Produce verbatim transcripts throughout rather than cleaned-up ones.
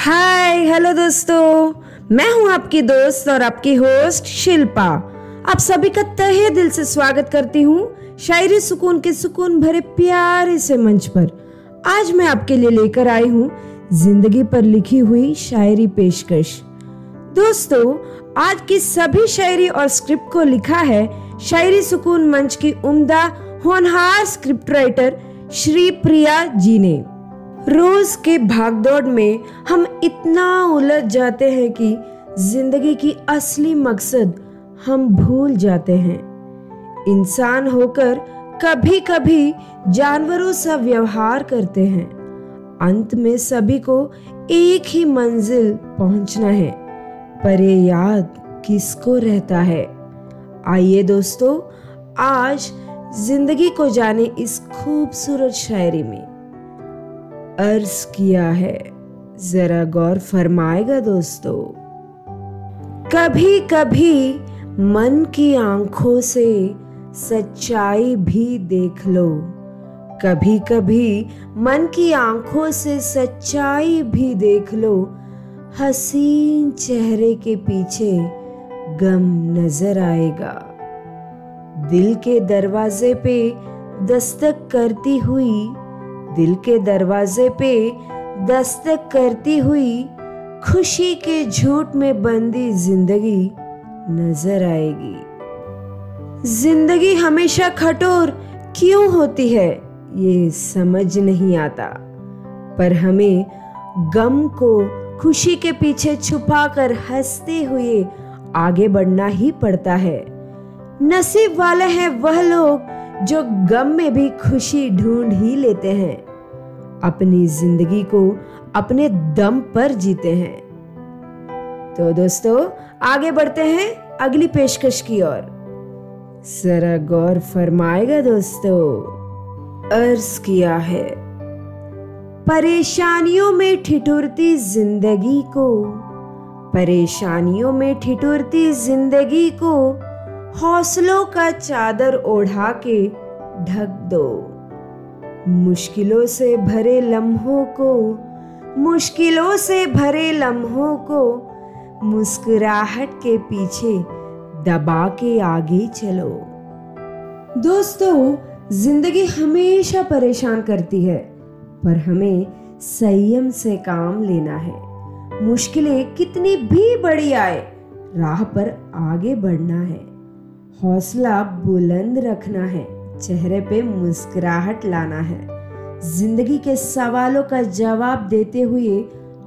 Hi hello दोस्तों, मैं हूं आपकी दोस्त और आपकी होस्ट शिल्पा। आप सभी का तहे दिल से स्वागत करती हूं शायरी सुकून के सुकून भरे प्यारे से मंच पर। आज मैं आपके लिए लेकर आई हूं जिंदगी पर लिखी हुई शायरी पेशकश। दोस्तों, आज की सभी शायरी और स्क्रिप्ट को लिखा है शायरी सुकून मंच की उम्दा होनहार स्क्रिप्ट राइटर श्री प्रिया जी ने। रोज के भागदौड़ में हम इतना उलझ जाते हैं कि जिंदगी की असली मकसद हम भूल जाते हैं। इंसान होकर कभी कभी जानवरों सा व्यवहार करते हैं। अंत में सभी को एक ही मंजिल पहुंचना है, पर ये याद किसको रहता है। आइए दोस्तों, आज जिंदगी को जाने इस खूबसूरत शायरी में। अर्ज किया है, जरा गौर फरमाएगा दोस्तों। कभी कभी मन की आंखों से सच्चाई भी देख लो, कभी कभी मन की आंखों से सच्चाई भी देख लो। हसीन चेहरे के पीछे गम नजर आएगा। दिल के दरवाजे पे दस्तक करती हुई दिल के दरवाजे पे दस्तक करती हुई खुशी के झूठ में बंधी जिंदगी नजर आएगी। जिंदगी हमेशा कठोर क्यों होती है ये समझ नहीं आता, पर हमें गम को खुशी के पीछे छुपाकर हंसते हुए आगे बढ़ना ही पड़ता है। नसीब वाले हैं वह लोग जो गम में भी खुशी ढूंढ ही लेते हैं, अपनी जिंदगी को अपने दम पर जीते हैं। तो दोस्तों, आगे बढ़ते हैं अगली पेशकश की ओर। जरा गौर फरमाएगा दोस्तों। अर्ज किया है, परेशानियों में ठिठुरती जिंदगी को, परेशानियों में ठिठुरती जिंदगी को हौसलों का चादर ओढ़ा के ढक दो। मुश्किलों से भरे लम्हों को, मुश्किलों से भरे लम्हों को मुस्कुराहट के पीछे दबा के आगे चलो। दोस्तों, जिंदगी हमेशा परेशान करती है, पर हमें संयम से काम लेना है। मुश्किलें कितनी भी बड़ी आए, राह पर आगे बढ़ना है। हौसला बुलंद रखना है, चेहरे पे मुस्कुराहट लाना है। जिंदगी के सवालों का जवाब देते हुए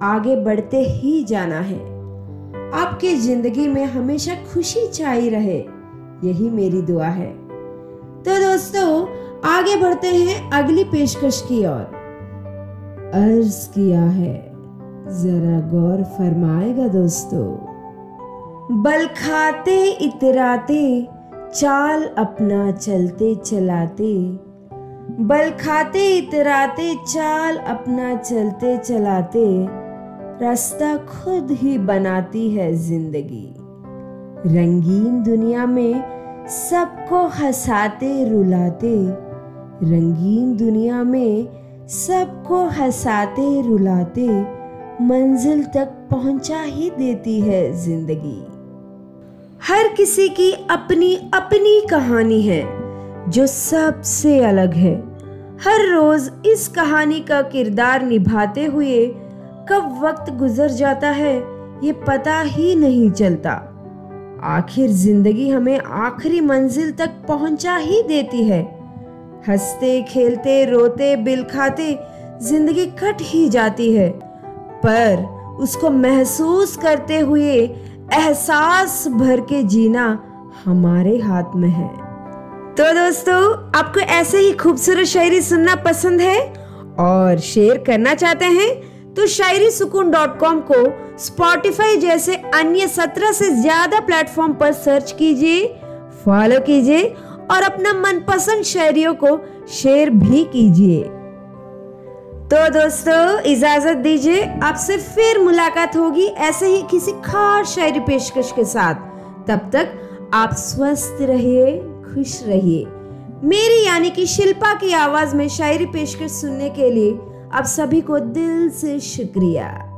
आगे बढ़ते ही जाना है। आपके जिंदगी में हमेशा खुशी छाई रहे, यही मेरी दुआ है। तो दोस्तों, आगे बढ़ते हैं अगली पेशकश की ओर। अर्ज किया है, जरा गौर फरमाएगा दोस्तों। बल खाते इतराते चाल अपना चलते चलाते, बल खाते इतराते चाल अपना चलते चलाते रास्ता खुद ही बनाती है जिंदगी। रंगीन दुनिया में सबको हंसाते रुलाते, रंगीन दुनिया में सबको हंसाते रुलाते मंजिल तक पहुंचा ही देती है जिंदगी। हर किसी की अपनी अपनी कहानी है जो सबसे अलग है। हर रोज इस कहानी का किरदार निभाते हुए कब वक्त गुजर जाता है ये पता ही नहीं चलता। आखिर जिंदगी हमें आखिरी मंजिल तक पहुंचा ही देती है। हंसते खेलते रोते बिल खाते जिंदगी कट ही जाती है, पर उसको महसूस करते हुए एहसास भर के जीना हमारे हाथ में है। तो दोस्तों, आपको ऐसे ही खूबसूरत शायरी सुनना पसंद है और शेयर करना चाहते हैं तो शायरी सुकून डॉट कॉम को स्पॉटिफाई जैसे अन्य सत्रह से ज्यादा प्लेटफॉर्म पर सर्च कीजिए, फॉलो कीजिए और अपना मनपसंद शायरियों को शेयर भी कीजिए। तो दोस्तों, इजाजत दीजिए, आपसे फिर मुलाकात होगी ऐसे ही किसी खास शायरी पेशकश के साथ। तब तक आप स्वस्थ रहिए, खुश रहिए। मेरी यानी कि शिल्पा की आवाज में शायरी पेशकश सुनने के लिए आप सभी को दिल से शुक्रिया।